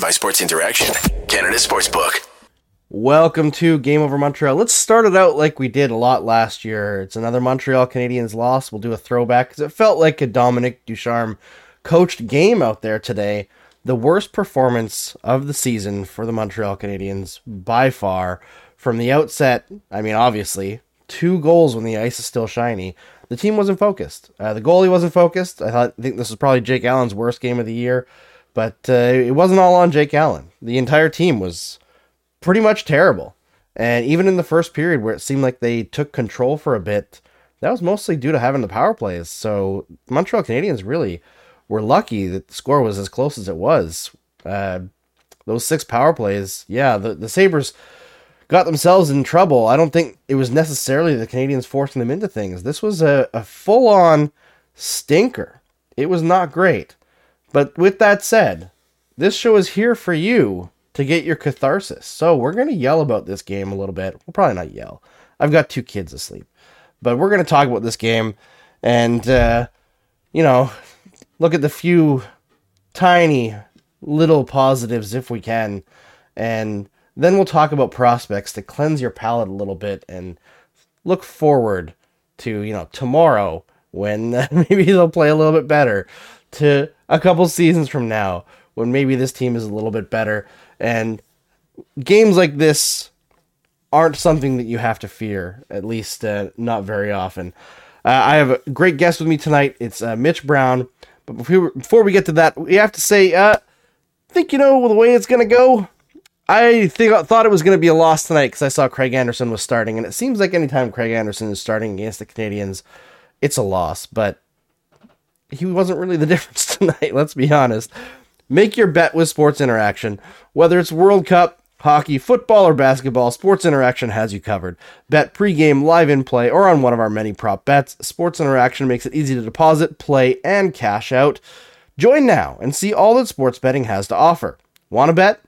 powered by Sports Interaction, Canada Sportsbook. Welcome to Game Over Montreal. Let's start it out like we did a lot last year. It's another Montreal Canadiens loss. We'll do a throwback because it felt like a Dominic Ducharme coached game out there today. The worst performance of the season for the Montreal Canadiens by far. From the outset, I mean, obviously, 2 goals when the ice is still shiny. The team wasn't focused. The goalie wasn't focused. I think this is probably Jake Allen's worst game of the year, but it wasn't all on Jake Allen. The entire team was pretty much terrible. And even in the first period where it seemed like they took control for a bit, that was mostly due to having the power plays. So Montreal Canadiens really were lucky that the score was as close as it was. Those 6 power plays, yeah, the Sabres got themselves in trouble. I don't think it was necessarily the Canadiens forcing them into things. This was a full-on stinker. It was not great. But with that said, this show is here for you to get your catharsis. So we're going to yell about this game a little bit. We'll probably not yell. I've got 2 kids asleep. But we're going to talk about this game and, you know, look at the few tiny little positives if we can. And then we'll talk about prospects to cleanse your palate a little bit and look forward to, you know, tomorrow when maybe they'll play a little bit better, to a couple seasons from now when maybe this team is a little bit better. And games like this aren't something that you have to fear, at least not very often. I have a great guest with me tonight. It's Mitch Brown. But before we get to that, we have to say, I think you know the way it's going to go. I thought it was going to be a loss tonight because I saw Craig Anderson was starting, and it seems like anytime Craig Anderson is starting against the Canadiens, it's a loss, but he wasn't really the difference tonight, let's be honest. Make your bet with Sports Interaction. Whether it's World Cup, hockey, football, or basketball, Sports Interaction has you covered. Bet pregame, live in play, or on one of our many prop bets. Sports Interaction makes it easy to deposit, play, and cash out. Join now and see all that sports betting has to offer. Want to bet?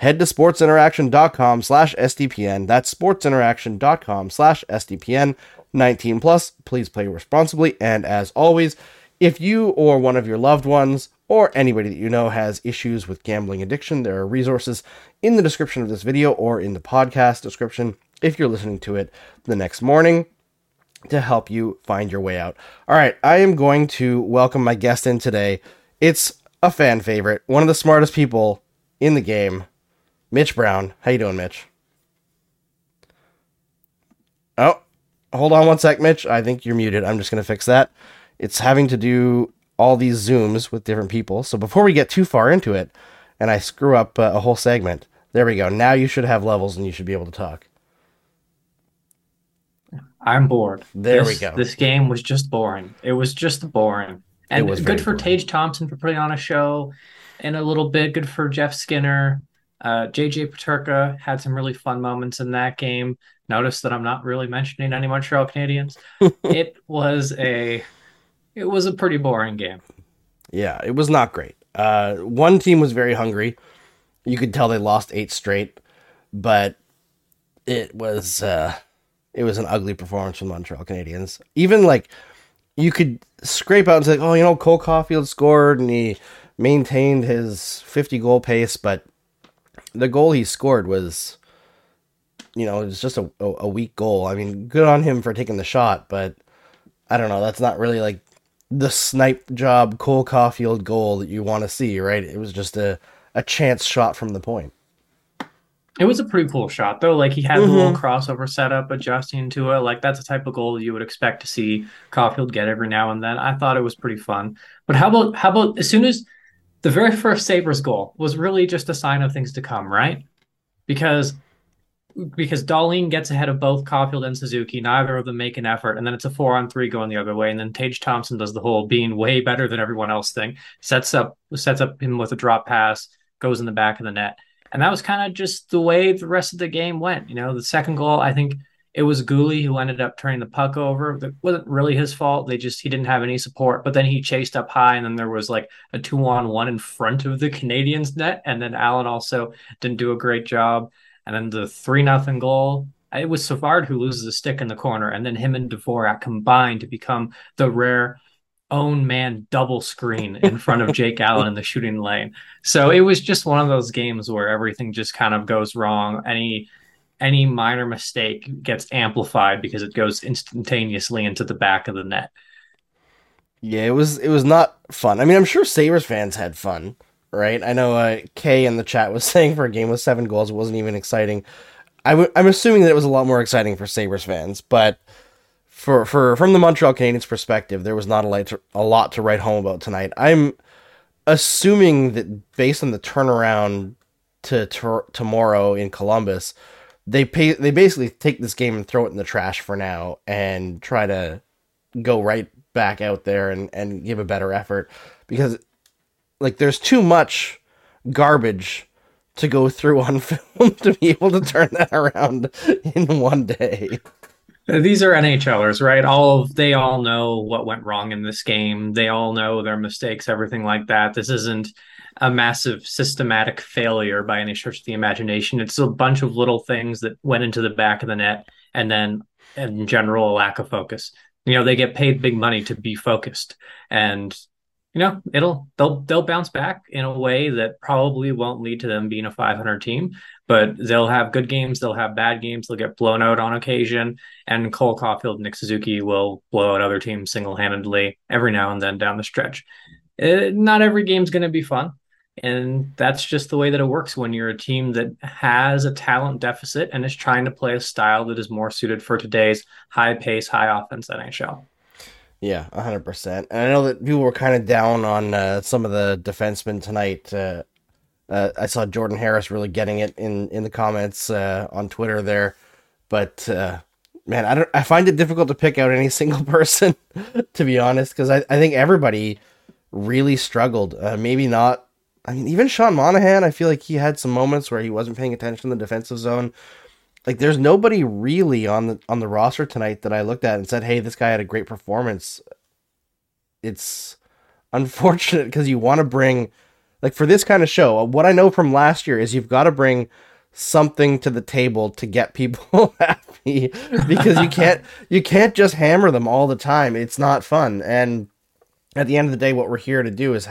Head to sportsinteraction.com/SDPN. That's sportsinteraction.com/SDPN. 19 plus. Please play responsibly. And as always, if you or one of your loved ones or anybody that you know has issues with gambling addiction, there are resources in the description of this video or in the podcast description if you're listening to it the next morning to help you find your way out. All right, I am going to welcome my guest in today. It's a fan favorite, one of the smartest people in the game, Mitch Brown. How you doing, Mitch? Oh, hold on one sec, Mitch. I think you're muted. I'm just going to fix that. It's having to do all these Zooms with different people. So before we get too far into it, and I screw up a whole segment, there we go. Now you should have levels and you should be able to talk. I'm bored. There we go. This game was just boring. It was just boring. And it was good for Tage Thompson for putting on a show in a little bit. Good for Jeff Skinner. JJ Paterka had some really fun moments in that game. Notice that I'm not really mentioning any Montreal Canadiens. It was a pretty boring game. Yeah, it was not great. One team was very hungry. You could tell they lost 8 straight, but it was an ugly performance from Montreal Canadiens. Even like you could scrape out and say, oh, you know, Cole Caufield scored and he maintained his 50-goal pace, but the goal he scored was, you know, it was just a weak goal. I mean, good on him for taking the shot, but I don't know. That's not really like the snipe job Cole Caufield goal that you want to see, right? It was just a chance shot from the point. It was a pretty cool shot, though. Like, he had a little crossover setup, adjusting to it. Like, that's the type of goal you would expect to see Caufield get every now and then. I thought it was pretty fun. But how about as soon as the very first Sabres goal was really just a sign of things to come, right? Because Dahlin gets ahead of both Caufield and Suzuki. Neither of them make an effort. And then it's a 4-on-3 going the other way. And then Tage Thompson does the whole being way better than everyone else thing. Sets up him with a drop pass, goes in the back of the net. And that was kind of just the way the rest of the game went. You know, the second goal, I think it was Gouley who ended up turning the puck over. That wasn't really his fault. He didn't have any support, but then he chased up high, and then there was like a 2-on-1 in front of the Canadiens net. And then Allen also didn't do a great job. And then the 3-0 goal, it was Savard who loses a stick in the corner, and then him and Dvorak combined to become the rare own man double screen in front of Jake Allen in the shooting lane. So it was just one of those games where everything just kind of goes wrong. Any minor mistake gets amplified because it goes instantaneously into the back of the net. Yeah, it was not fun. I mean, I'm sure Sabres fans had fun, right? I know Kay in the chat was saying for a game with 7 goals, it wasn't even exciting. I'm assuming that it was a lot more exciting for Sabres fans, but from the Montreal Canadiens perspective, there was not a lot to write home about tonight. I'm assuming that based on the turnaround to tomorrow in Columbus, they basically take this game and throw it in the trash for now and try to go right back out there and give a better effort, because like there's too much garbage to go through on film to be able to turn that around in one day. These are NHLers, right? They all know what went wrong in this game. They all know their mistakes, everything like that. This isn't a massive systematic failure by any stretch of the imagination. It's a bunch of little things that went into the back of the net, and then in general, a lack of focus. You know, they get paid big money to be focused, and you know, they'll bounce back in a way that probably won't lead to them being a .500 team, but they'll have good games, they'll have bad games, they'll get blown out on occasion, and Cole Caufield and Nick Suzuki will blow out other teams single-handedly every now and then down the stretch. Not every game's going to be fun, and that's just the way that it works when you're a team that has a talent deficit and is trying to play a style that is more suited for today's high-pace, high-offense NHL. Yeah, 100%. And I know that people were kind of down on some of the defensemen tonight. I saw Jordan Harris really getting it in the comments on Twitter there. But, man, I find it difficult to pick out any single person, to be honest, because I think everybody really struggled. Maybe not. I mean, even Sean Monahan, I feel like he had some moments where he wasn't paying attention in the defensive zone. Like, there's nobody really on the roster tonight that I looked at and said, hey, this guy had a great performance. It's unfortunate because you want to bring, like, for this kind of show, what I know from last year is you've got to bring something to the table to get people happy, because you can't just hammer them all the time. It's not fun. And at the end of the day, what we're here to do is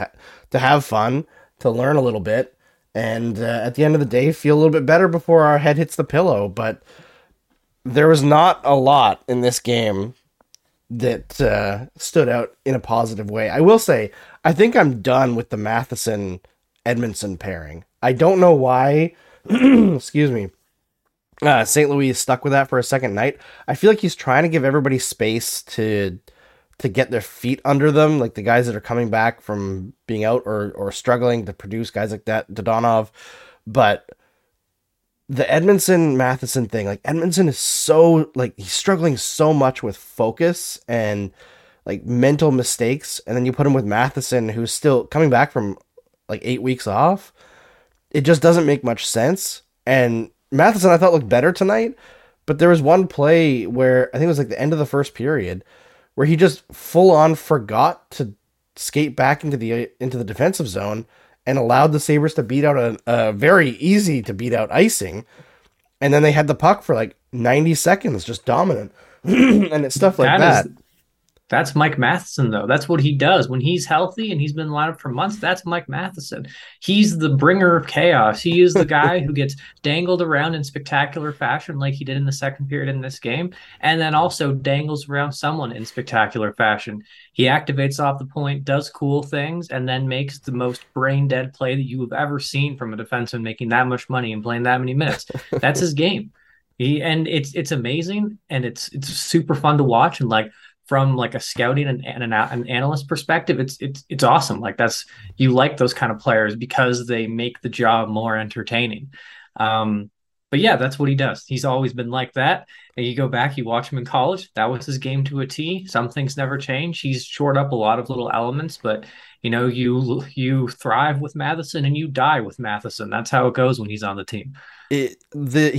to have fun, to learn a little bit, and at the end of the day, feel a little bit better before our head hits the pillow. But there was not a lot in this game that stood out in a positive way. I will say, I think I'm done with the Matheson-Edmondson pairing. I don't know why, excuse me, St. Louis is stuck with that for a second night. I feel like he's trying to give everybody space to get their feet under them, like the guys that are coming back from being out or struggling to produce, guys like that, Dodonov. But the Edmondson-Matheson thing, like Edmondson is so, like, he's struggling so much with focus and like mental mistakes. And then you put him with Matheson, who's still coming back from like 8 weeks off. It just doesn't make much sense. And Matheson, I thought, looked better tonight, but there was one play where I think it was like the end of the first period where he just full on forgot to skate back into the defensive zone and allowed the Sabres to beat out a very easy to beat out icing. And then they had the puck for like 90 seconds, just dominant. And it's stuff like that. That's Mike Matheson, though. That's what he does when he's healthy, and he's been lined up for months. That's Mike Matheson. He's the bringer of chaos. He is the guy who gets dangled around in spectacular fashion like he did in the second period in this game, and then also dangles around someone in spectacular fashion. He activates off the point, does cool things, and then makes the most brain-dead play that you have ever seen from a defenseman making that much money and playing that many minutes. That's his game. And it's amazing, and it's super fun to watch, and like, from like a scouting and an analyst perspective, it's awesome. Like you like those kind of players because they make the job more entertaining. But yeah, that's what he does. He's always been like that. And you go back, you watch him in college. That was his game to a T. Some things never change. He's shored up a lot of little elements, but you know, you thrive with Matheson and you die with Matheson. That's how it goes when he's on the team. He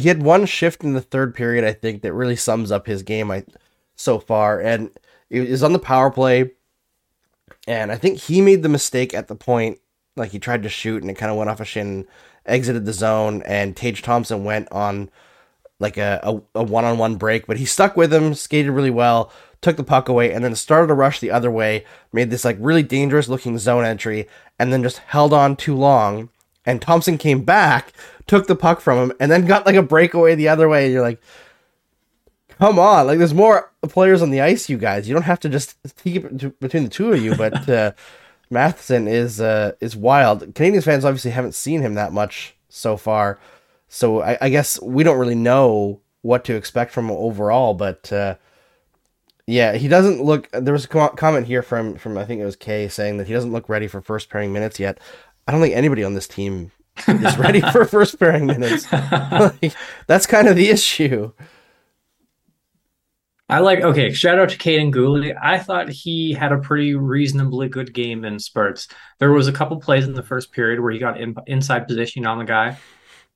had one shift in the third period, I think, that really sums up his game. So far, and it was on the power play, and I think he made the mistake at the point, like he tried to shoot and it kind of went off a shin, exited the zone, and Tage Thompson went on like a one-on-one break, but he stuck with him, skated really well. took the puck away, and then started a rush the other way, made this like really dangerous looking zone entry, and then just held on too long. And Thompson came back, took the puck from him, and then got like a breakaway the other way. And you're like, come on, like there's more players on the ice, you guys. You don't have to just keep it between the two of you. But Matheson is wild. Canadiens fans obviously haven't seen him that much so far, so I guess we don't really know what to expect from him overall. But yeah, he doesn't look. There was a comment here from I think it was Kay saying that he doesn't look ready for first pairing minutes yet. I don't think anybody on this team is ready for first pairing minutes. Like, that's kind of the issue. Okay, shout out to Kaiden Guhle. I thought he had a pretty reasonably good game in spurts. There was a couple plays in the first period where he got inside position on the guy,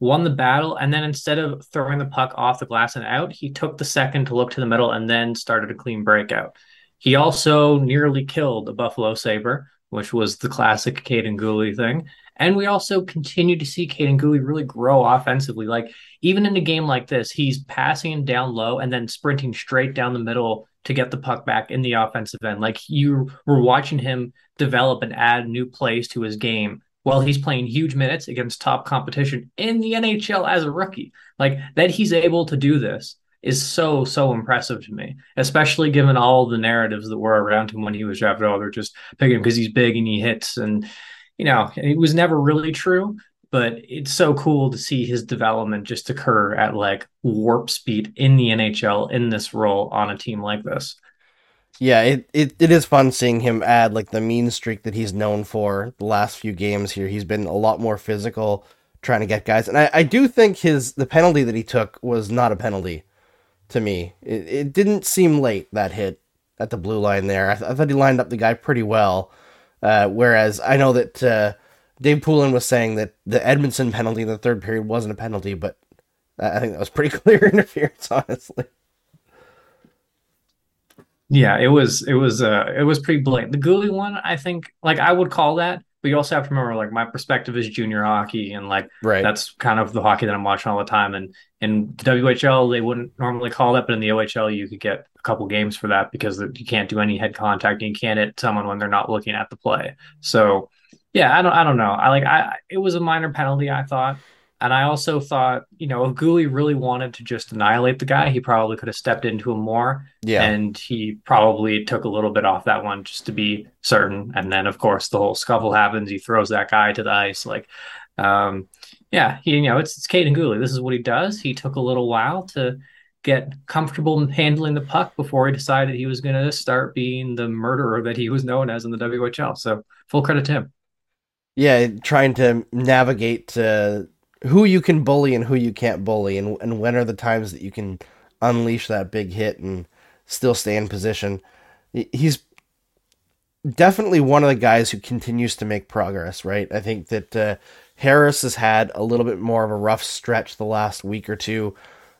won the battle, and then instead of throwing the puck off the glass and out, he took the second to look to the middle and then started a clean breakout. He also nearly killed a Buffalo Sabre, which was the classic Kaiden Guhle thing. And we also continue to see Kaiden Guhle really grow offensively. Like, even in a game like this, he's passing him down low and then sprinting straight down the middle to get the puck back in the offensive end. Like, you were watching him develop and add new plays to his game while he's playing huge minutes against top competition in the NHL as a rookie. Like, that he's able to do this is so, so impressive to me, especially given all the narratives that were around him when he was drafted. Oh, they're just picking him because he's big and he hits, and you know, it was never really true, but it's so cool to see his development just occur at like warp speed in the NHL in this role on a team like this. Yeah, it is fun seeing him add like the mean streak that he's known for the last few games here. He's been a lot more physical trying to get guys. And I do think the penalty that he took was not a penalty to me. It didn't seem late, that hit at the blue line there. I thought he lined up the guy pretty well. Whereas I know that Dave Poulin was saying that the Edmondson penalty in the third period wasn't a penalty, but I think that was pretty clear interference, honestly. Yeah, it was pretty blatant. The Guhle one, I think, like I would call that, but you also have to remember, like my perspective is junior hockey, and like right. That's kind of the hockey that I'm watching all the time. And in the WHL, they wouldn't normally call that, but in the OHL, you could get couple games for that because you can't do any head contact and you can't hit someone when they're not looking at the play. So yeah, I don't know. It was a minor penalty, I thought. And I also thought, you know, if Gouley really wanted to just annihilate the guy, he probably could have stepped into him more. Yeah. And he probably took a little bit off that one just to be certain. And then of course the whole scuffle happens. He throws that guy to the ice. Like, yeah, it's Kaiden Guhle. This is what he does. He took a little while to get comfortable handling the puck before he decided he was going to start being the murderer that he was known as in the WHL. So full credit to him. Yeah, trying to navigate who you can bully and who you can't bully, and when are the times that you can unleash that big hit and still stay in position. He's definitely one of the guys who continues to make progress, right? I think that Harris has had a little bit more of a rough stretch the last week or two,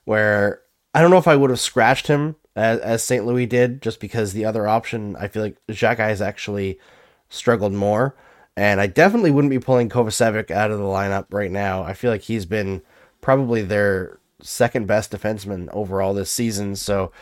where I don't know if I would have scratched him as St. Louis did, just because the other option, I feel like Jacques has actually struggled more. And I definitely wouldn't be pulling Kovacevic out of the lineup right now. I feel like he's been probably their second best defenseman overall this season. So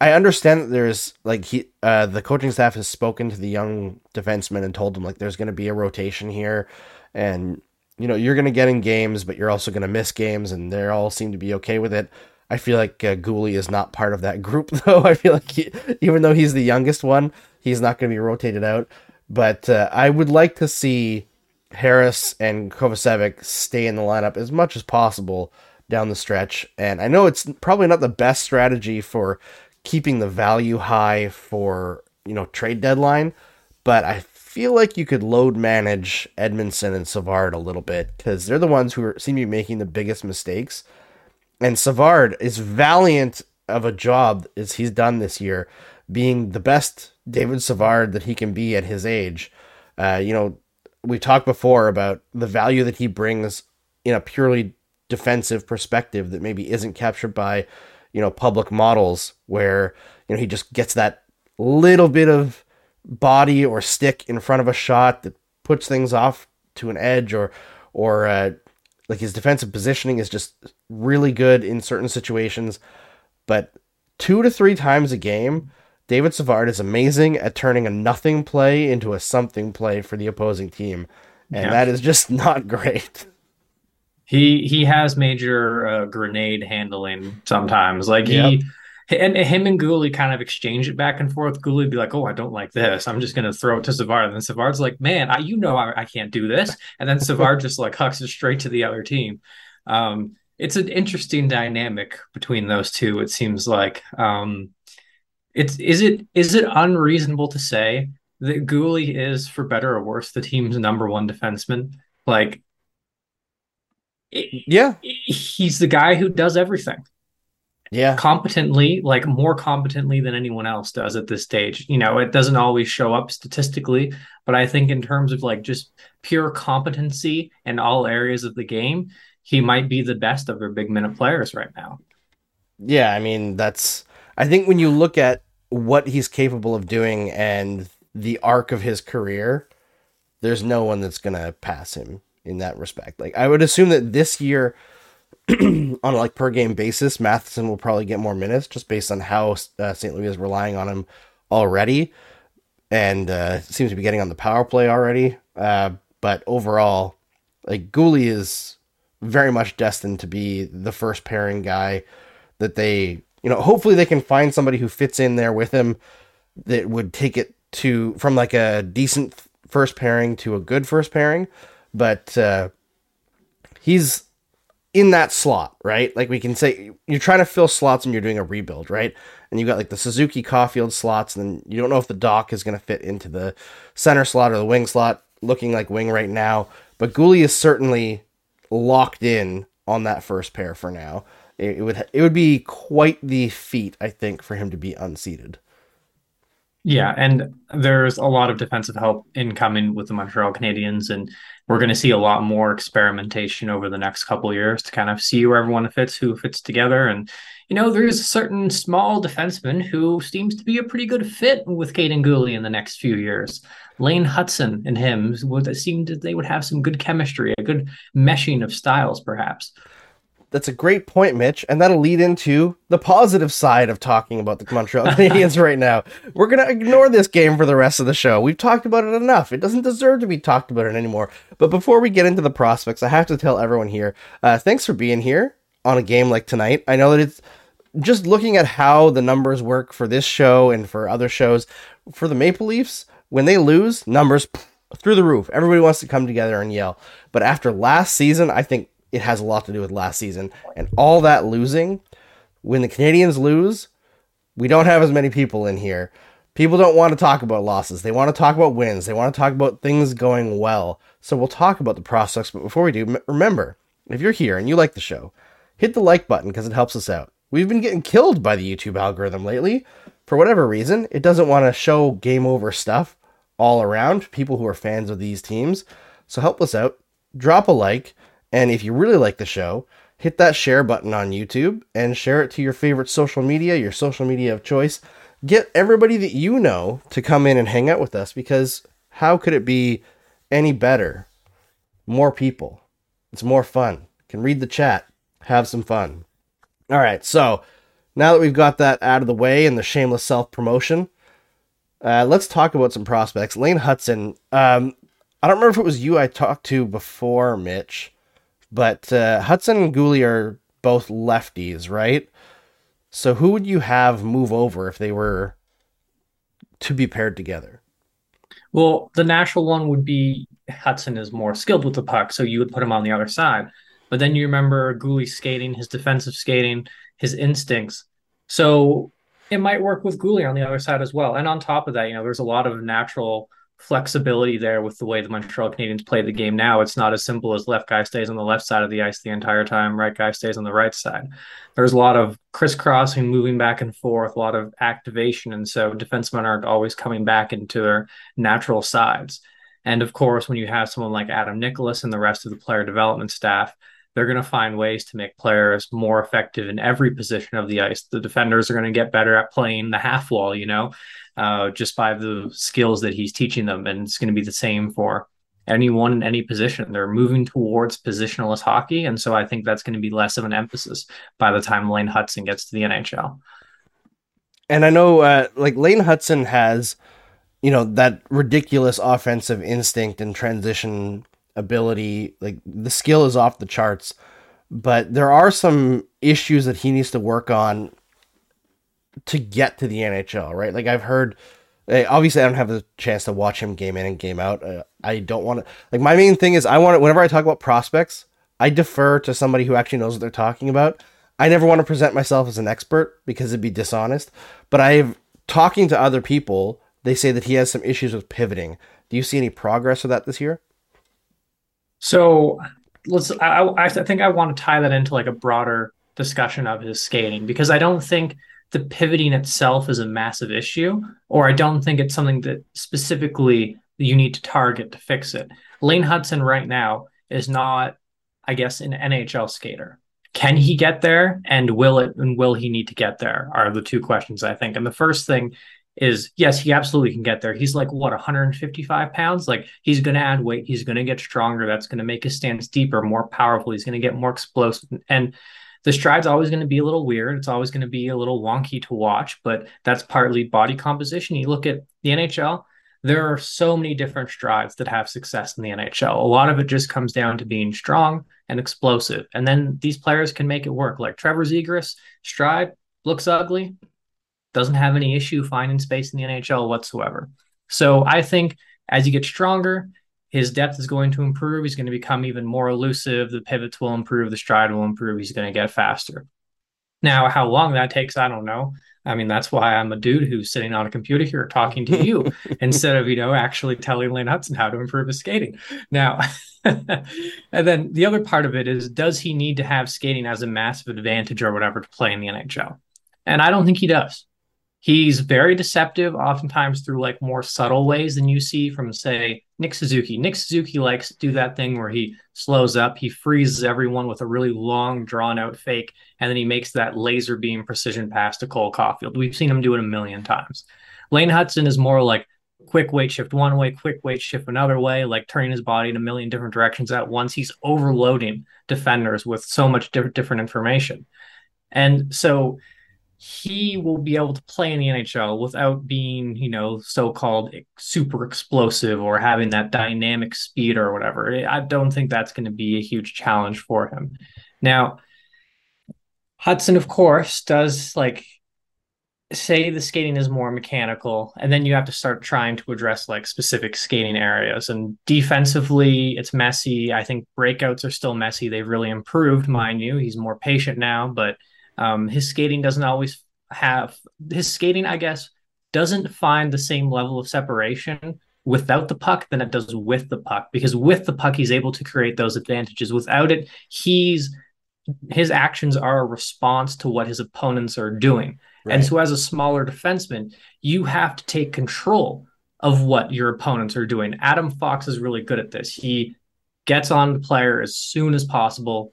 I understand that there's like the coaching staff has spoken to the young defenseman and told them like there's going to be a rotation here, and you know you're going to get in games, but you're also going to miss games, and they all seem to be okay with it. I feel like Gouley is not part of that group, though. I feel like even though he's the youngest one, he's not going to be rotated out. But I would like to see Harris and Kovacevic stay in the lineup as much as possible down the stretch. And I know it's probably not the best strategy for keeping the value high for, you know, trade deadline, but I feel like you could load manage Edmondson and Savard a little bit because they're the ones who seem to be making the biggest mistakes. And Savard is valiant of a job as he's done this year, being the best David Savard that he can be at his age. You know, we talked before about the value that he brings in a purely defensive perspective that maybe isn't captured by, you know, public models where, you know, he just gets that little bit of body or stick in front of a shot that puts things off to an edge or like his defensive positioning is just really good in certain situations, but 2 to 3 times a game, David Savard is amazing at turning a nothing play into a something play for the opposing team, and that is just not great. He has major grenade handling sometimes. Like him and Gouley kind of exchange it back and forth. Gouley would be like, oh, I don't like this. I'm just going to throw it to Savard. And then Savard's like, man, I can't do this. And then Savard just like hucks it straight to the other team. It's an interesting dynamic between those two, it seems like. Is it unreasonable to say that Gouley is, for better or worse, the team's number one defenseman? Like, he's the guy who does everything. Yeah. Competently, like more competently than anyone else does at this stage. You know, it doesn't always show up statistically, but I think in terms of like just pure competency in all areas of the game, he might be the best of their big minute players right now. Yeah, I mean, I think when you look at what he's capable of doing and the arc of his career, there's no one that's going to pass him in that respect. Like, I would assume that this year, on a like per game basis, Matheson will probably get more minutes just based on how St. Louis is relying on him already, and seems to be getting on the power play already. But overall, like Gouley is very much destined to be the first pairing guy that they, you know, hopefully they can find somebody who fits in there with him that would take it to from like a decent first pairing to a good first pairing. But he's in that slot, right? Like we can say you're trying to fill slots and you're doing a rebuild, right? And you got like the Suzuki Caufield slots, and you don't know if the Doc is going to fit into the center slot or the wing slot, looking like wing right now. But Gouley is certainly locked in on that first pair for now. It would be quite the feat, I think, for him to be unseated. Yeah, and there's a lot of defensive help incoming with the Montreal Canadiens, and we're going to see a lot more experimentation over the next couple of years to kind of see where everyone fits, who fits together. And, you know, there's a certain small defenseman who seems to be a pretty good fit with Kaiden Guhle in the next few years. Lane Hutson and him, it seemed that they would have some good chemistry, a good meshing of styles, perhaps. That's a great point, Mitch, and that'll lead into the positive side of talking about the Montreal Canadiens right now. We're going to ignore this game for the rest of the show. We've talked about it enough. It doesn't deserve to be talked about it anymore. But before we get into the prospects, I have to tell everyone here, thanks for being here on a game like tonight. I know that it's just looking at how the numbers work for this show and for other shows. For the Maple Leafs, when they lose, numbers through the roof. Everybody wants to come together and yell. But after last season, I think it has a lot to do with last season and all that losing. When the Canadiens lose, we don't have as many people in here. People don't want to talk about losses. They want to talk about wins. They want to talk about things going well. So we'll talk about the prospects. But before we do, remember, if you're here and you like the show, hit the like button because it helps us out. We've been getting killed by the YouTube algorithm lately. For whatever reason, it doesn't want to show game over stuff all around people who are fans of these teams. So help us out. Drop a like. And if you really like the show, hit that share button on YouTube and share it to your favorite social media, of choice. Get everybody that you know to come in and hang out with us, because how could it be any better? More people. It's more fun. Can read the chat. Have some fun. All right. So now that we've got that out of the way and the shameless self-promotion, let's talk about some prospects. Lane Hutson. I don't remember if it was you I talked to before, Mitch. But Hutson and Gouley are both lefties, right? So who would you have move over if they were to be paired together? Well, the natural one would be Hutson is more skilled with the puck, so you would put him on the other side. But then you remember Gouley's skating, his defensive skating, his instincts. So it might work with Gouley on the other side as well. And on top of that, you know, there's a lot of natural flexibility there with the way the Montreal Canadiens play the game now. It's not as simple as left guy stays on the left side of the ice the entire time, right guy stays on the right side. There's a lot of crisscrossing, moving back and forth, a lot of activation, and so defensemen aren't always coming back into their natural sides. And of course, when you have someone like Adam Nicholas and the rest of the player development staff, they're going to find ways to make players more effective in every position of the ice. The defenders are going to get better at playing the half wall, you know, just by the skills that he's teaching them. And it's going to be the same for anyone in any position. They're moving towards positionless hockey. And so I think that's going to be less of an emphasis by the time Lane Hutson gets to the NHL. And I know like Lane Hutson has, you know, that ridiculous offensive instinct and transition ability. Like the skill is off the charts, but there are some issues that he needs to work on to get to the NHL, right? Like I've heard, obviously I don't have the chance to watch him game in and game out. I don't want to, like my main thing is I want to, whenever I talk about prospects, I defer to somebody who actually knows what they're talking about. I never want to present myself as an expert because it'd be dishonest, but I've talking to other people. They say that he has some issues with pivoting. Do you see any progress with that this year? So I think I want to tie that into like a broader discussion of his skating, because I don't think the pivoting itself is a massive issue, or I don't think it's something that specifically you need to target to fix it. Lane Hutson right now is not, I guess, an NHL skater. Can he get there, and will he need to get there are the two questions, I think. And the first thing is, yes, he absolutely can get there. He's like, 155 pounds? Like, he's going to add weight. He's going to get stronger. That's going to make his stance deeper, more powerful. He's going to get more explosive. And the stride's always going to be a little weird. It's always going to be a little wonky to watch, but that's partly body composition. You look at the NHL, there are so many different strides that have success in the NHL. A lot of it just comes down to being strong and explosive. And then these players can make it work. Like Trevor Zegras, stride, looks ugly, doesn't have any issue finding space in the NHL whatsoever. So I think as he gets stronger, his depth is going to improve. He's going to become even more elusive. The pivots will improve. The stride will improve. He's going to get faster. Now, how long that takes, I don't know. I mean, that's why I'm a dude who's sitting on a computer here talking to you instead of, you know, actually telling Lane Hutson how to improve his skating. Now, and then the other part of it is, does he need to have skating as a massive advantage or whatever to play in the NHL? And I don't think he does. He's very deceptive, oftentimes through like more subtle ways than you see from, say, Nick Suzuki. Nick Suzuki likes to do that thing where he slows up, he freezes everyone with a really long, drawn-out fake, and then he makes that laser beam precision pass to Cole Caufield. We've seen him do it a million times. Lane Hutson is more like quick weight shift one way, quick weight shift another way, like turning his body in a million different directions at once. He's overloading defenders with so much different information. And so he will be able to play in the NHL without being, you know, so-called super explosive or having that dynamic speed or whatever. I don't think that's going to be a huge challenge for him. Now, Hutson, of course, does like say the skating is more mechanical, and then you have to start trying to address like specific skating areas. And defensively, it's messy. I think breakouts are still messy. They've really improved, mind you. He's more patient now, but his skating doesn't always have his skating, I guess, doesn't find the same level of separation without the puck than it does with the puck, because with the puck, he's able to create those advantages. Without it, his actions are a response to what his opponents are doing. Right. And so as a smaller defenseman, you have to take control of what your opponents are doing. Adam Fox is really good at this. He gets on the player as soon as possible.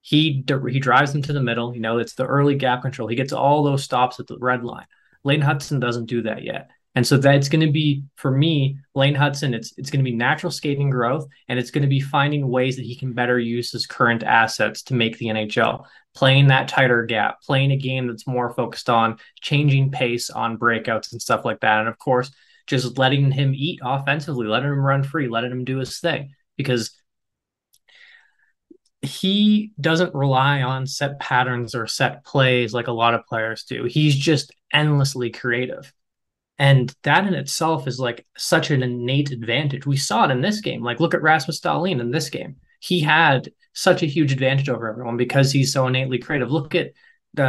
He drives them to the middle. You know, it's the early gap control. He gets all those stops at the red line. Lane Hutson doesn't do that yet. And so that's going to be, for me, Lane Hutson, it's going to be natural skating growth, and it's going to be finding ways that he can better use his current assets to make the NHL, playing that tighter gap, playing a game that's more focused on changing pace on breakouts and stuff like that. And of course, just letting him eat offensively, letting him run free, letting him do his thing, because he doesn't rely on set patterns or set plays like a lot of players do. He's just endlessly creative. And that in itself is like such an innate advantage. We saw it in this game. Like, look at Rasmus Dahlin in this game. He had such a huge advantage over everyone because he's so innately creative. Look at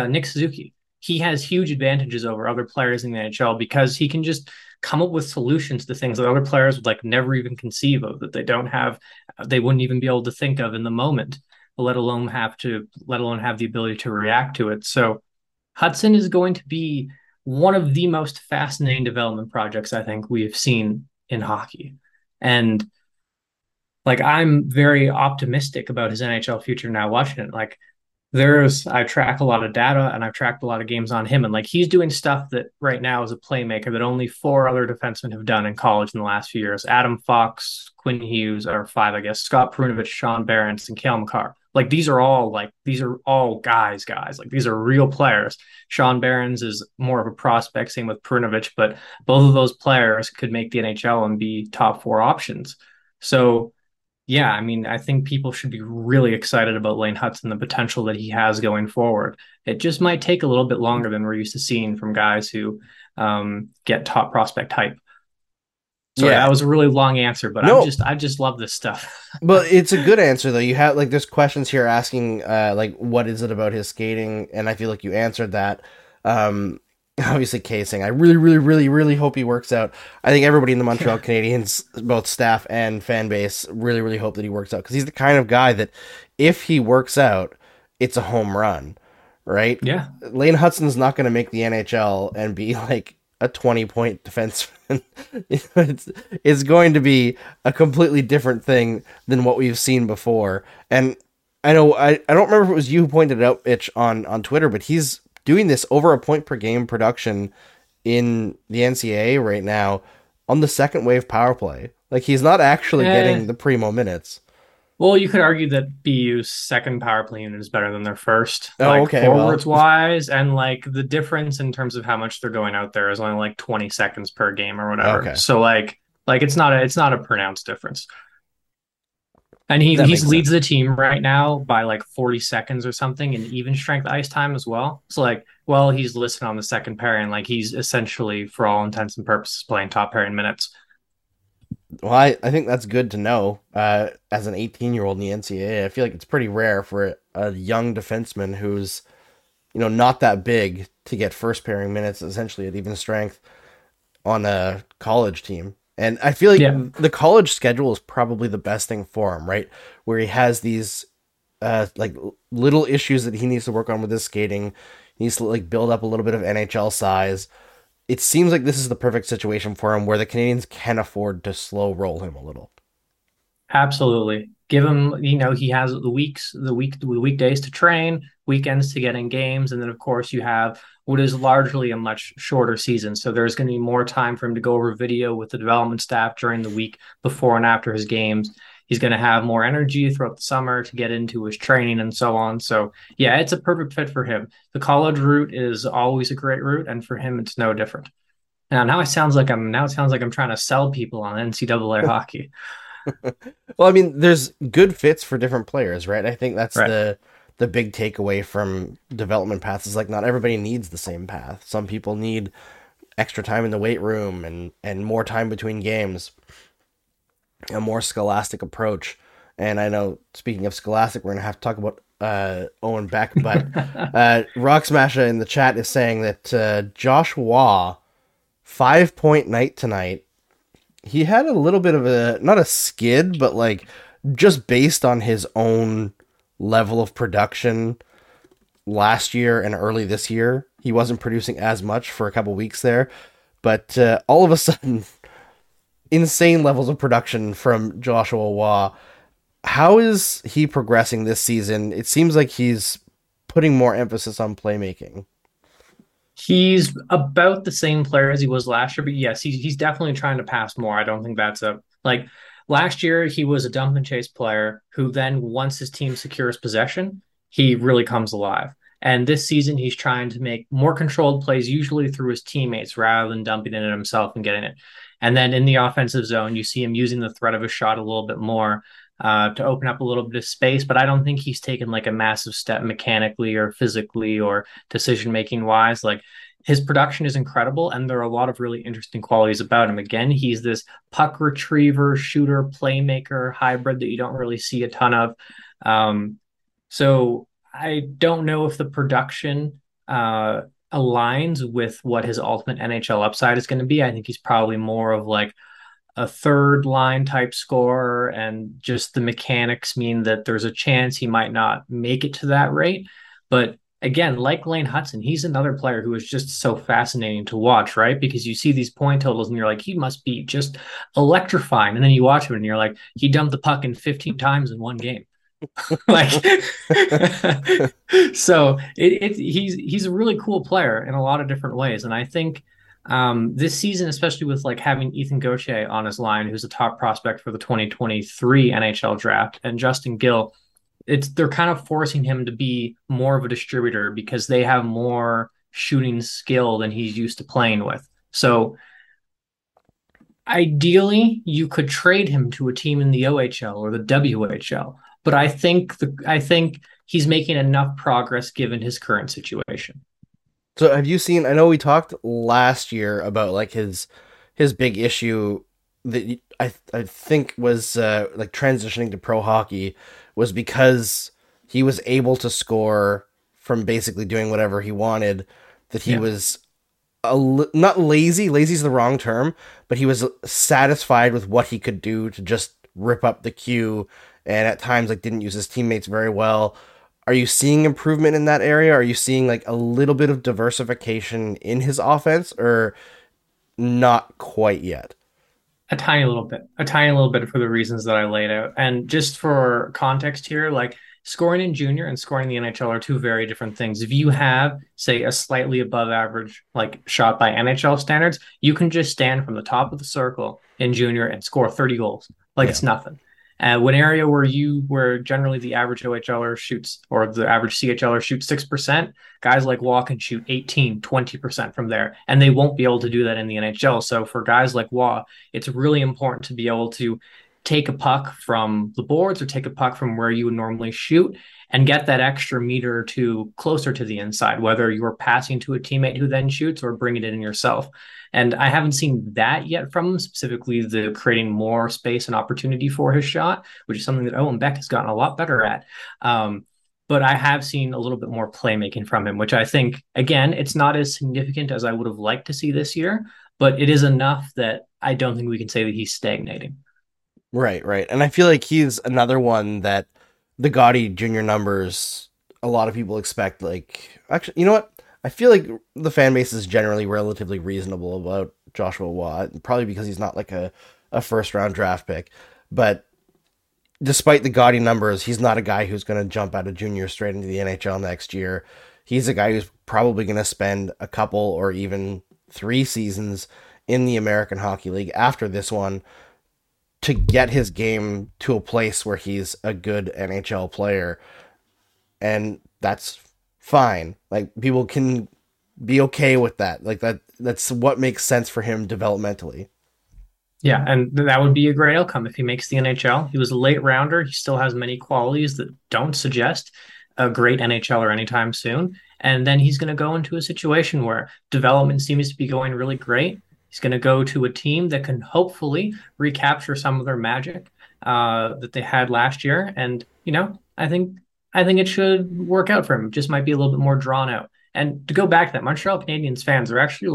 Nick Suzuki. He has huge advantages over other players in the NHL because he can just come up with solutions to things that other players would like never even conceive of, that they wouldn't even be able to think of in the moment, let alone have the ability to react to it. So Hutson is going to be one of the most fascinating development projects I think we have seen in hockey. And like, I'm very optimistic about his NHL future now watching it. Like, I track a lot of data, and I've tracked a lot of games on him, and like, he's doing stuff that right now as a playmaker that only four other defensemen have done in college in the last few years. Adam Fox, Quinn Hughes, or five, I guess, Scott Perunovich, Sean Behrens, and Cale Makar. Like, these are all guys. Like, these are real players. Sean Behrens is more of a prospect, same with Perunovic, but both of those players could make the NHL and be top four options. So, yeah, I mean, I think people should be really excited about Lane Hutson, the potential that he has going forward. It just might take a little bit longer than we're used to seeing from guys who get top prospect hype. Sorry, yeah, that was a really long answer, but no. I just love this stuff. But it's a good answer though. You have like there's questions here asking what is it about his skating, and I feel like you answered that. Obviously casing. I really hope he works out. I think everybody in the Montreal Canadiens, both staff and fan base, really hope that he works out, because he's the kind of guy that if he works out, it's a home run, right? Yeah. Lane Hutson's not going to make the NHL and be like a 20-point defenseman. It's going to be a completely different thing than what we've seen before. And I know, I don't remember if it was you who pointed it out, Mitch, on Twitter, but he's doing this over a point per game production in the NCAA right now on the second wave power play. Like, he's not actually getting the primo minutes. Well, you could argue that BU's second power play unit is better than their first. Forwards-wise, and, the difference in terms of how much they're going out there is only, 20 seconds per game or whatever. Okay. So, it's not a pronounced difference. And he leads the team right now by, 40 seconds or something in even strength ice time as well. So, he's listed on the second pairing, and, he's essentially, for all intents and purposes, playing top pairing minutes. Well, I think that's good to know as an 18-year-old in the NCAA. I feel like it's pretty rare for a young defenseman who's, not that big to get first pairing minutes essentially at even strength on a college team. And I feel like the college schedule is probably the best thing for him, right? Where he has these little issues that he needs to work on with his skating. He needs to build up a little bit of NHL size. It seems like this is the perfect situation for him, where the Canadiens can afford to slow roll him a little. Absolutely. Give him, he has the weekdays to train, weekends to get in games. And then of course you have what is largely a much shorter season. So there's going to be more time for him to go over video with the development staff during the week before and after his games. He's going to have more energy throughout the summer to get into his training and so on. So, yeah, it's a perfect fit for him. The college route is always a great route, and for him, it's no different. Now it sounds like I'm trying to sell people on NCAA hockey. Well, I mean, there's good fits for different players, right? I think that's the big takeaway from development paths is not everybody needs the same path. Some people need extra time in the weight room and more time between games. A more scholastic approach. And I know, speaking of scholastic, we're going to have to talk about Owen Beck, but Rock Smasher in the chat is saying that Josh Waugh, 5-point night tonight, he had a little bit of a, not a skid, but just based on his own level of production last year and early this year, he wasn't producing as much for a couple weeks there, but all of a sudden... insane levels of production from Joshua Waugh. How is he progressing this season? It seems like he's putting more emphasis on playmaking. He's about the same player as he was last year, but yes, he's definitely trying to pass more. I don't think that's last year he was a dump and chase player who then, once his team secures possession, he really comes alive. And this season, he's trying to make more controlled plays, usually through his teammates, rather than dumping it himself and getting it. And then in the offensive zone, you see him using the threat of a shot a little bit more to open up a little bit of space. But I don't think he's taken a massive step mechanically or physically or decision-making wise. His production is incredible, and there are a lot of really interesting qualities about him. Again, he's this puck retriever, shooter, playmaker hybrid that you don't really see a ton of. So I don't know if the production aligns with what his ultimate NHL upside is going to be. I think he's probably more of a third line type scorer, and just the mechanics mean that there's a chance he might not make it to that rate. But again, like Lane Hutson, he's another player who is just so fascinating to watch, right? Because you see these point totals and you're he must be just electrifying. And then you watch him and you're he dumped the puck in 15 times in one game. So he's a really cool player in a lot of different ways, and I think this season, especially with having Ethan Gauthier on his line, who's a top prospect for the 2023 NHL draft, and Justin Gill, they're kind of forcing him to be more of a distributor because they have more shooting skill than he's used to playing with. So ideally, you could trade him to a team in the OHL or the WHL, but I think he's making enough progress given his current situation. So have you seen, I know we talked last year about like his big issue that I think was like transitioning to pro hockey was because he was able to score from basically doing whatever he wanted, that he was not lazy. Lazy is the wrong term, but he was satisfied with what he could do to just rip up the queue and at times like didn't use his teammates very well. Are you seeing improvement in that area? Are you seeing like a little bit of diversification in his offense, or not quite yet? A tiny little bit for the reasons that I laid out. And just for context here, like scoring in junior and scoring in the NHL are two very different things. If you have, say, a slightly above average like shot by NHL standards, you can just stand from the top of the circle in junior and score 30 goals. Like it's nothing. An area where generally the average OHLer shoots or the average CHLer shoots 6%, guys like Waugh can shoot 18, 20% from there, and they won't be able to do that in the NHL. So for guys like Waugh, it's really important to be able to take a puck from the boards or take a puck from where you would normally shoot and get that extra meter or two closer to the inside, whether you're passing to a teammate who then shoots or bringing it in yourself. And I haven't seen that yet from him, specifically the creating more space and opportunity for his shot, which is something that Owen Beck has gotten a lot better at. But I have seen a little bit more playmaking from him, which I think, again, it's not as significant as I would have liked to see this year, but it is enough that I don't think we can say that he's stagnating. Right. And I feel like he's another one that the Gotti junior numbers, a lot of people expect, like, actually, you know what? I feel like the fan base is generally relatively reasonable about Joshua Waugh, probably because he's not like a first round draft pick. But despite the gaudy numbers, he's not a guy who's going to jump out of junior straight into the NHL next year. He's a guy who's probably going to spend a couple or even three seasons in the American Hockey League after this one to get his game to a place where he's a good NHL player. And that's fine. Like, people can be okay with that. Like that's what makes sense for him developmentally. Yeah, and that would be a great outcome if he makes the NHL. He was a late rounder. He still has many qualities that don't suggest a great NHLer anytime soon. And then he's going to go into a situation where development seems to be going really great. He's going to go to a team that can hopefully recapture some of their magic that they had last year. And, you know, I think it should work out for him. It just might be a little bit more drawn out. And to go back to that, Montreal Canadiens fans are actually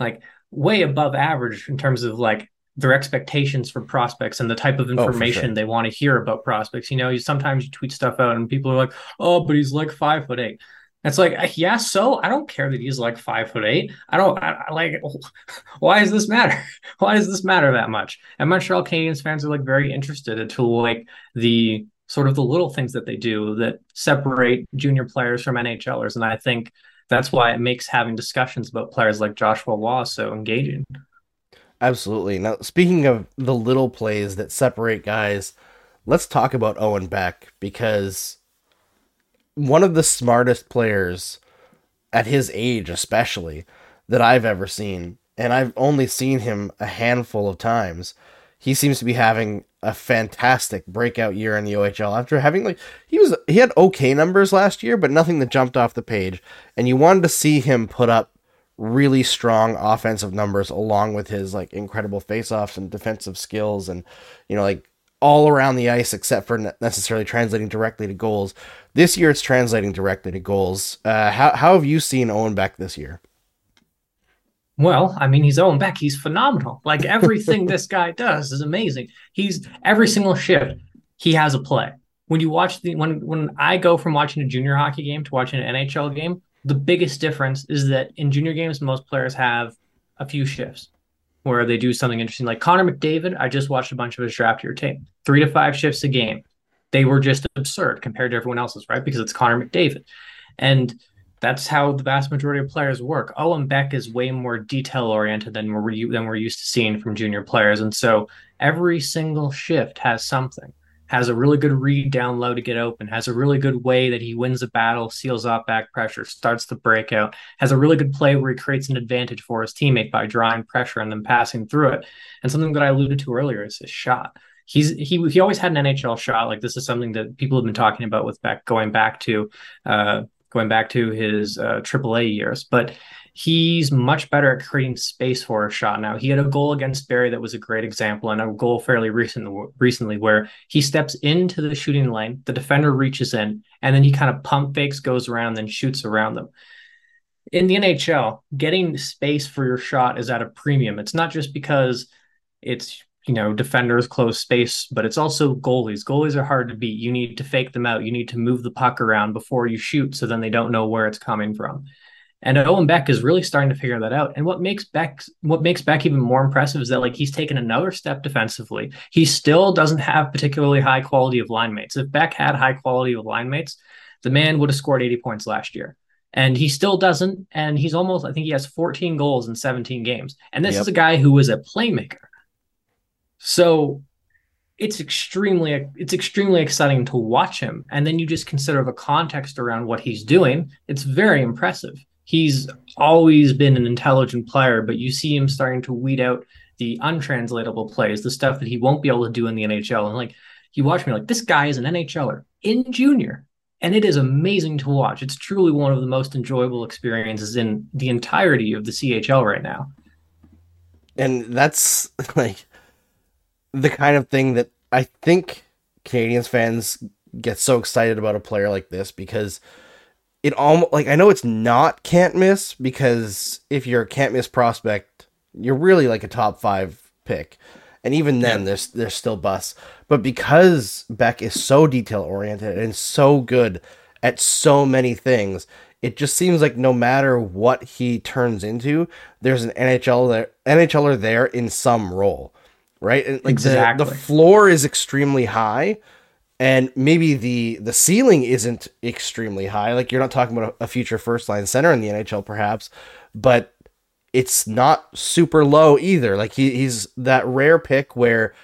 like way above average in terms of like their expectations for prospects and the type of information they want to hear about prospects. You know, you sometimes tweet stuff out and people are like, "Oh, but he's like 5'8". It's like, yeah, so I don't care that he's like 5'8". Why does this matter? Why does this matter that much? And Montreal Canadiens fans are like very interested into like the sort of the little things that they do that separate junior players from NHLers. And I think that's why it makes having discussions about players like Joshua Waugh so engaging. Absolutely. Now, speaking of the little plays that separate guys, let's talk about Owen Beck, because one of the smartest players at his age, especially, that I've ever seen, and I've only seen him a handful of times. He seems to be having a fantastic breakout year in the OHL after having he had okay numbers last year, but nothing that jumped off the page. And you wanted to see him put up really strong offensive numbers along with his like incredible faceoffs and defensive skills, and, you know, like all around the ice, except for necessarily translating directly to goals. This year, it's translating directly to goals. How have you seen Owen Beck this year? Well, I mean, he's Owen Beck. He's phenomenal. Like, everything this guy does is amazing. He's every single shift, he has a play. When you watch when I go from watching a junior hockey game to watching an NHL game, the biggest difference is that in junior games, most players have a few shifts where they do something interesting. Like Connor McDavid, I just watched a bunch of his draft year tape. 3 to 5 shifts a game. They were just absurd compared to everyone else's, right? Because it's Connor McDavid. And that's how the vast majority of players work. Owen Beck is way more detail-oriented than we're used to seeing from junior players. And so every single shift has something. has a really good read down low to get open, has a really good way that he wins a battle, seals off back pressure, starts the breakout, has a really good play where he creates an advantage for his teammate by drawing pressure and then passing through it. And something that I alluded to earlier is his shot. He always had an NHL shot. Like, this is something that people have been talking about with Beck going back to his AAA years, but he's much better at creating space for a shot now. He had a goal against Barrie that was a great example, and a goal fairly recently where he steps into the shooting lane, the defender reaches in, and then he kind of pump fakes, goes around, then shoots around them. In the NHL, getting space for your shot is at a premium. It's not just because it's, you know, defenders close space, but it's also goalies. Goalies are hard to beat. You need to fake them out. You need to move the puck around before you shoot, so then they don't know where it's coming from. And Owen Beck is really starting to figure that out. And what makes Beck even more impressive is that, like, he's taken another step defensively. He still doesn't have particularly high quality of line mates. If Beck had high quality of line mates, the man would have scored 80 points last year. And he still doesn't. And he's I think he has 14 goals in 17 games. And this is a guy who is a playmaker. So it's extremely exciting to watch him. And then you just consider the context around what he's doing. It's very impressive. He's always been an intelligent player, but you see him starting to weed out the untranslatable plays, the stuff that he won't be able to do in the NHL. And, like, you watch me, like, this guy is an NHLer in junior, and it is amazing to watch. It's truly one of the most enjoyable experiences in the entirety of the CHL right now. And that's, like, the kind of thing that I think Canadiens fans get so excited about a player like this, because it almost, like, I know it's not can't miss, because if you're a can't miss prospect, you're really like a top 5 pick. And even then there's still busts, but because Beck is so detail oriented and so good at so many things, it just seems like no matter what he turns into, there's an NHLer there in some role. Right. And, like, exactly. The floor is extremely high, and maybe the ceiling isn't extremely high. Like, you're not talking about a future first line center in the NHL, perhaps, but it's not super low either. Like, he's that rare pick where,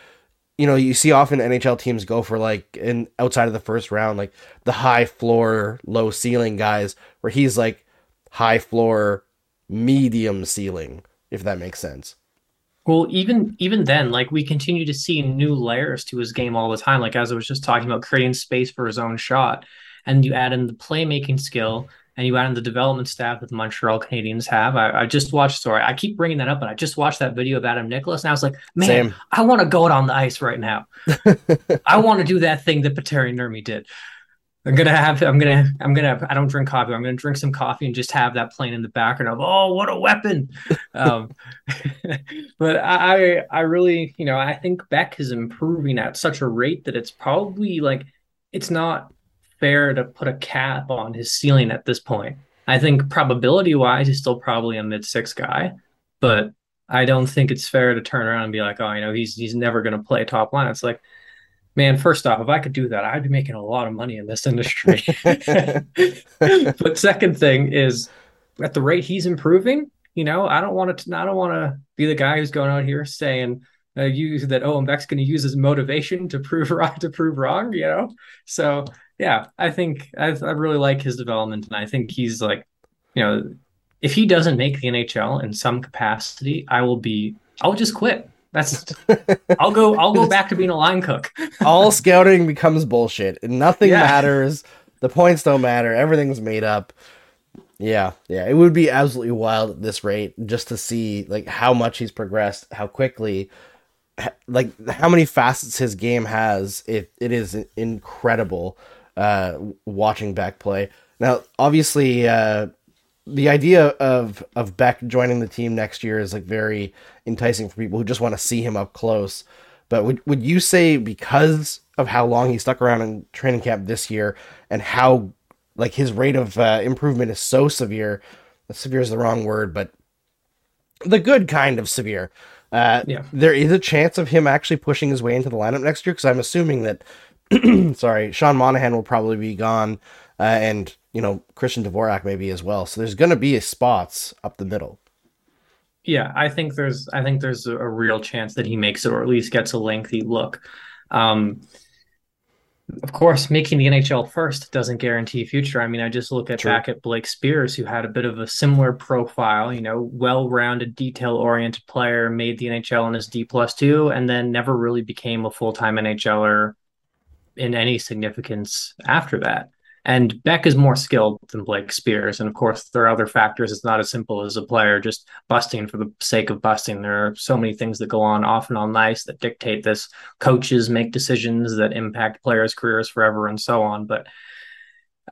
you know, you see often NHL teams go for, like, in outside of the first round, like the high floor, low ceiling guys, where he's like high floor, medium ceiling, if that makes sense. Well, even then, like, we continue to see new layers to his game all the time. Like, as I was just talking about, creating space for his own shot, and you add in the playmaking skill, and you add in the development staff that the Montreal Canadiens have. I just watched, sorry, I keep bringing that up, but I just watched that video of Adam Nicholas, and I was like, man, same. I want to go out on the ice right now. I want to do that thing that Pateri Nurmi did. I don't drink coffee. I'm going to drink some coffee and just have that playing in the background of, oh, what a weapon. But I really, you know, I think Beck is improving at such a rate that it's probably, like, it's not fair to put a cap on his ceiling at this point. I think probability wise, he's still probably a mid-6 guy, but I don't think it's fair to turn around and be like, oh, you know, he's never going to play top line. It's like, man, first off, if I could do that, I'd be making a lot of money in this industry. But second thing is, at the rate he's improving, you know, I don't want to be the guy who's going out here saying that Owen Beck's going to use his motivation to prove wrong, you know. So yeah, I think I really like his development, and I think he's, like, you know, if he doesn't make the NHL in some capacity, I'll just quit. I'll go back to being a line cook. All scouting becomes bullshit, and nothing matters. The points don't matter. Everything's made up. Yeah. It would be absolutely wild at this rate just to see, like, how much he's progressed, how quickly, like, how many facets his game has. It is incredible watching Beck play. Now, obviously, the idea of Beck joining the team next year is, like, very enticing for people who just want to see him up close. But would you say, because of how long he stuck around in training camp this year, and how, like, his rate of improvement is so severe — severe is the wrong word, but the good kind of severe — there is a chance of him actually pushing his way into the lineup next year? Because I'm assuming that Sean Monahan will probably be gone, and, you know, Christian Dvorak maybe as well. So there's going to be spots up the middle. Yeah, I think there's a real chance that he makes it, or at least gets a lengthy look. Of course, making the NHL first doesn't guarantee future. I mean, I just look at back at Blake Spears, who had a bit of a similar profile, you know, well-rounded, detail-oriented player, made the NHL in his D+2, and then never really became a full-time NHLer in any significance after that. And Beck is more skilled than Blake Spears. And of course, there are other factors. It's not as simple as a player just busting for the sake of busting. There are so many things that go on off and on ice that dictate this. Coaches make decisions that impact players' careers forever and so on. But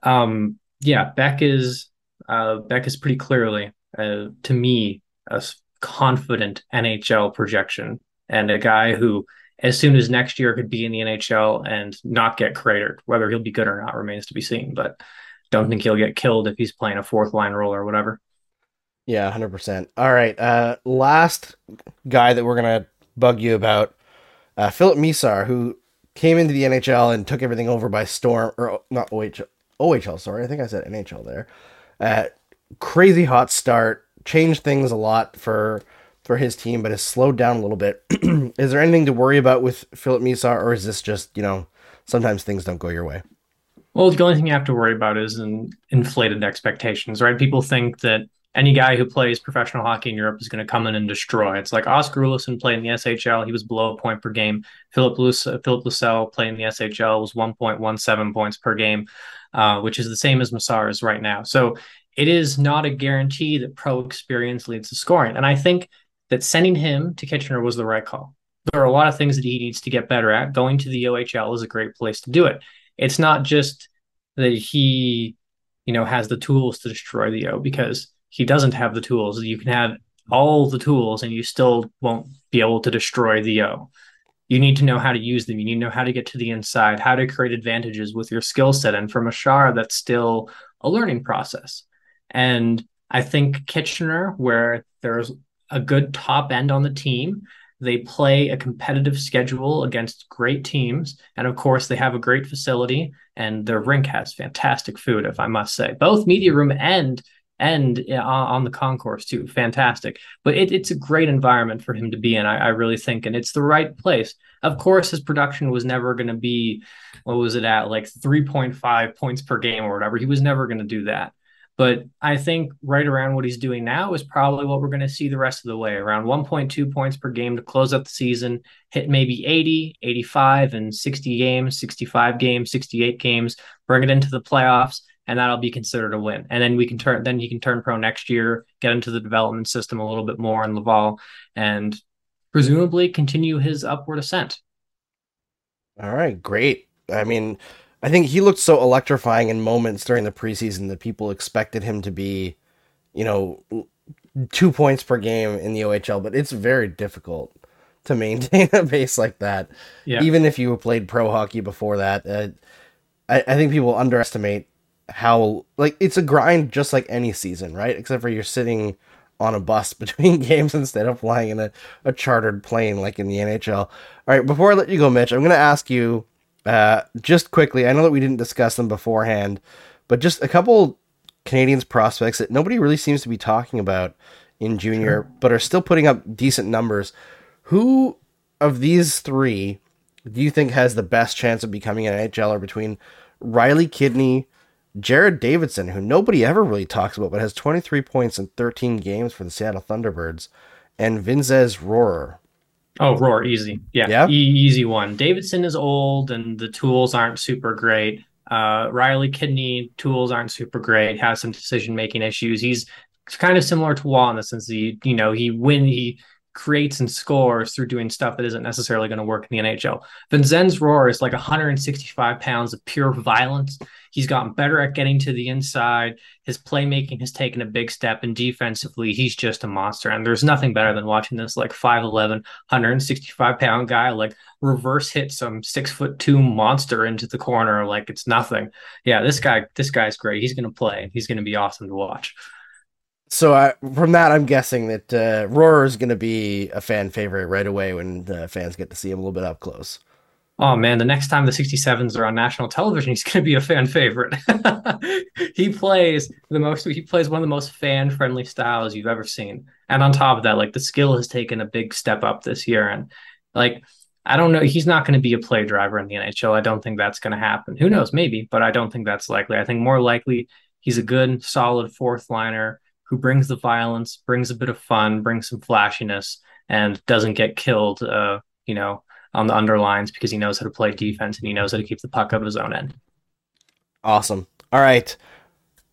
Beck is pretty clearly, to me, a confident NHL projection and a guy who, as soon as next year, could be in the NHL and not get cratered. Whether he'll be good or not remains to be seen, but don't think he'll get killed if he's playing a fourth line role or whatever. Yeah, 100%. All right. Last guy that we're going to bug you about, Filip Mesar, who came into the NHL and took everything over by storm, or not OHL, sorry. I think I said NHL there. Crazy hot start, changed things a lot for his team, but has slowed down a little bit. Is there anything to worry about with Filip Mesar, or is this just, you know, sometimes things don't go your way? Well, the only thing you have to worry about is inflated expectations, right? People think that any guy who plays professional hockey in Europe is going to come in and destroy. It's like Oscar Ullison played in the SHL. He was below a point per game. Philip Lucel playing the SHL was 1.17 points per game, which is the same as Mesar's right now. So it is not a guarantee that pro experience leads to scoring. And I think that sending him to Kitchener was the right call. There are a lot of things that he needs to get better at. Going to the OHL is a great place to do it. It's not just that he, you know, has the tools to destroy the O, because he doesn't have the tools. You can have all the tools and you still won't be able to destroy the O. You need to know how to use them. You need to know how to get to the inside, how to create advantages with your skill set. And for Mesar, that's still a learning process. And I think Kitchener, where there's a good top end on the team. They play a competitive schedule against great teams. And of course, they have a great facility, and their rink has fantastic food, if I must say. Both media room and on the concourse too, fantastic. But it's a great environment for him to be in, I really think. And it's the right place. Of course, his production was never going to be, what was it at, like 3.5 points per game or whatever. He was never going to do that. But I think right around what he's doing now is probably what we're going to see the rest of the way, around 1.2 points per game to close out the season, hit maybe 80, 85, and 60 games, 65 games, 68 games, bring it into the playoffs, and that'll be considered a win. And then he can turn pro next year, get into the development system a little bit more in Laval, and presumably continue his upward ascent. All right, great. I mean, I think he looked so electrifying in moments during the preseason that people expected him to be, you know, 2 points per game in the OHL, but it's very difficult to maintain a pace like that. Yeah. Even if you played pro hockey before that, I think people underestimate how, like, it's a grind just like any season, right? Except for you're sitting on a bus between games instead of flying in a chartered plane like in the NHL. All right, before I let you go, Mitch, I'm going to ask you, just quickly, I know that we didn't discuss them beforehand, but just a couple Canadiens prospects that nobody really seems to be talking about in junior, but are still putting up decent numbers. Who of these three do you think has the best chance of becoming an NHLer between Riley Kidney, Jared Davidson, who nobody ever really talks about, but has 23 points in 13 games for the Seattle Thunderbirds, and Vinzenz Rohrer? Oh, Rohrer, easy. Yeah. Easy one. Davidson is old and the tools aren't super great. Riley Kidney, tools aren't super great, has some decision-making issues. He's kind of similar to Waugh in the sense that he creates and scores through doing stuff that isn't necessarily going to work in the NHL. Vinzenz Rohrer is like 165 pounds of pure violence. He's gotten better at getting to the inside. His playmaking has taken a big step, and defensively, he's just a monster. And there's nothing better than watching this like 5'11", 165-pound guy like reverse hit some 6'2" monster into the corner like it's nothing. Yeah, this guy's great. He's going to play. He's going to be awesome to watch. So from that, I'm guessing that Rohrer is going to be a fan favorite right away when the fans get to see him a little bit up close. Oh, man, the next time the 67s are on national television, he's going to be a fan favorite. He plays one of the most fan-friendly styles you've ever seen. And on top of that, like, the skill has taken a big step up this year. And, like, I don't know. He's not going to be a play driver in the NHL. I don't think that's going to happen. Who knows? Maybe, but I don't think that's likely. I think more likely he's a good, solid fourth liner who brings the violence, brings a bit of fun, brings some flashiness, and doesn't get killed, on the underlines, because he knows how to play defense and he knows how to keep the puck out of his own end. Awesome. All right.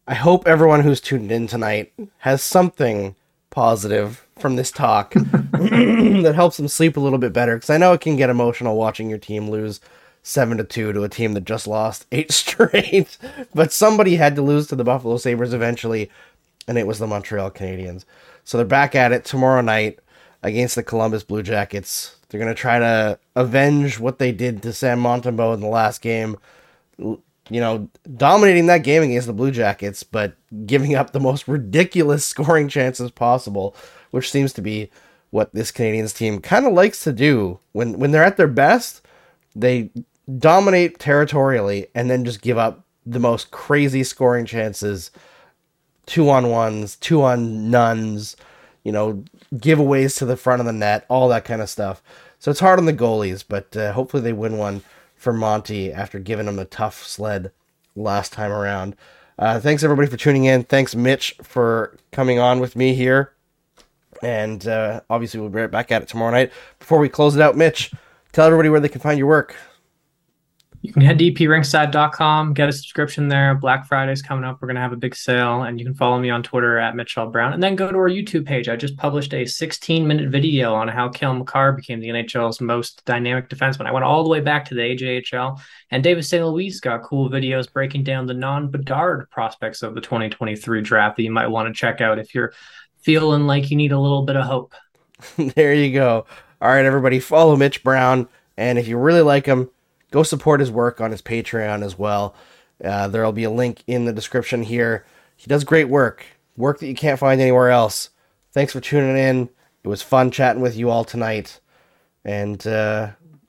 I hope everyone who's tuned in tonight has something positive from this talk that helps them sleep a little bit better, because I know it can get emotional watching your team lose 7-2 to a team that just lost 8 straight, but somebody had to lose to the Buffalo Sabres eventually, and it was the Montreal Canadiens. So they're back at it tomorrow night against the Columbus Blue Jackets. They're going to try to avenge what they did to Sam Montembeau in the last game, dominating that game against the Blue Jackets, but giving up the most ridiculous scoring chances possible, which seems to be what this Canadiens team kind of likes to do. When they're at their best, they dominate territorially and then just give up the most crazy scoring chances, 2-on-1s, 2-on-nones, giveaways to the front of the net, all that kind of stuff. So it's hard on the goalies, but hopefully they win one for Monty after giving him a tough sled last time around. Thanks everybody for tuning in. Thanks Mitch for coming on with me here. And obviously we'll be right back at it tomorrow night. Before we close it out, Mitch, tell everybody where they can find your work. You can head to epringside.com, get a subscription there. Black Friday's coming up. We're going to have a big sale, and you can follow me on Twitter at @MitchellBrown, and then go to our YouTube page. I just published a 16-minute video on how Cale Makar became the NHL's most dynamic defenseman. I went all the way back to the AJHL, and Davis St. Louis got cool videos breaking down the non-Bedard prospects of the 2023 draft that you might want to check out if you're feeling like you need a little bit of hope. There you go. All right, everybody, follow Mitch Brown, and if you really like him, go support his work on his Patreon as well. There'll be a link in the description here. He does great work that you can't find anywhere else. Thanks for tuning in. It was fun chatting with you all tonight. And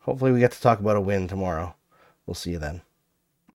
hopefully we get to talk about a win tomorrow. We'll see you then.